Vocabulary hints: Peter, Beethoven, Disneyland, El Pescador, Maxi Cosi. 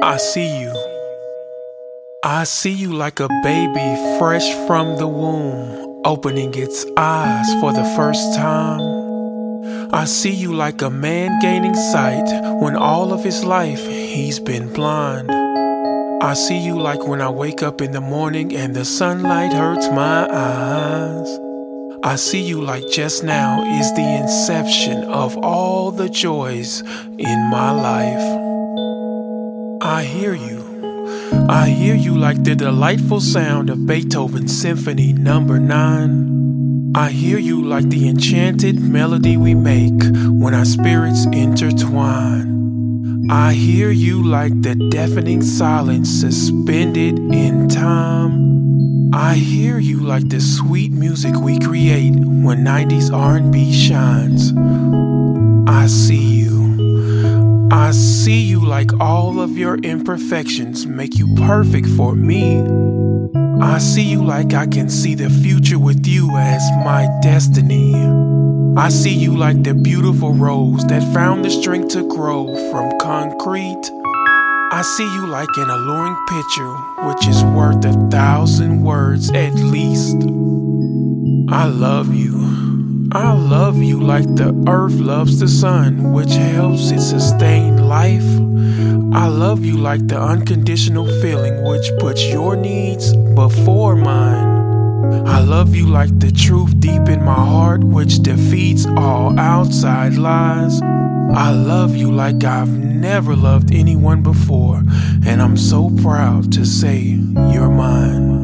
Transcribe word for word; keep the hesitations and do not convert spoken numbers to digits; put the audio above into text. I see you. I see you like a baby fresh from the womb, opening its eyes for the first time. I see you like a man gaining sight when all of his life he's been blind. I see you like when I wake up in the morning and the sunlight hurts my eyes. I see you like just now is the inception of all the joys in my life. I hear you. I hear you like the delightful sound of Beethoven's Symphony number nine. I hear you like the enchanted melody we make when our spirits intertwine. I hear you like the deafening silence suspended in time. I hear you like the sweet music we create when nineties R and B shines. I see you. I see you like all of your imperfections make you perfect for me. I see you like I can see the future with you as my destiny. I see you like the beautiful rose that found the strength to grow from concrete. I see you like an alluring picture, which is worth a thousand words at least. I love you. I love you like the earth loves the sun, which helps it sustain life. I love you like the unconditional feeling, which puts your needs before mine. I love you like the truth deep in my heart, which defeats all outside lies. I love you like I've never loved anyone before, and I'm so proud to say you're mine.